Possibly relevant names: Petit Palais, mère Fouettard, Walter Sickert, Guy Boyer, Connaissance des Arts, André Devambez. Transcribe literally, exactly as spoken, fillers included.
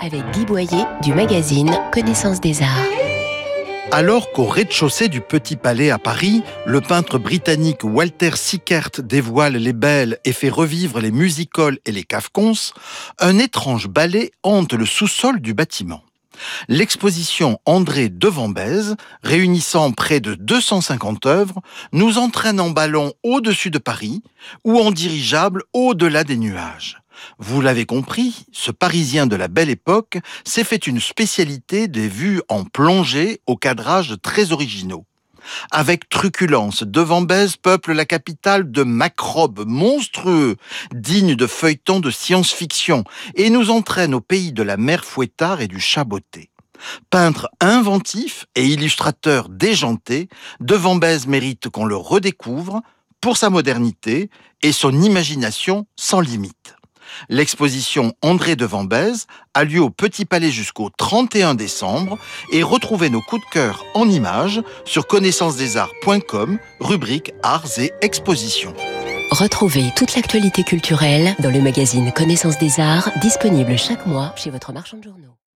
avec Guy Boyer du magazine Connaissance des Arts. Alors qu'au rez-de-chaussée du Petit Palais à Paris, le peintre britannique Walter Sickert dévoile les belles et fait revivre les music-halls et les cafcons, un étrange ballet hante le sous-sol du bâtiment. L'exposition André Devambez, réunissant près de deux cent cinquante œuvres, nous entraîne en ballon au-dessus de Paris ou en dirigeable au-delà des nuages. Vous l'avez compris, ce Parisien de la belle époque s'est fait une spécialité des vues en plongée aux cadrages très originaux. Avec truculence, Devambez peuple la capitale de macrobes monstrueux, dignes de feuilletons de science-fiction, et nous entraîne au pays de la mère Fouettard et du chat botté. Peintre inventif et illustrateur déjanté, Devambez mérite qu'on le redécouvre pour sa modernité et son imagination sans limite. L'exposition André Devambez a lieu au Petit Palais jusqu'au trente et un décembre et retrouvez nos coups de cœur en images sur connaissance des arts point com, rubrique Arts et Expositions. Retrouvez toute l'actualité culturelle dans le magazine Connaissance des Arts, disponible chaque mois chez votre marchand de journaux.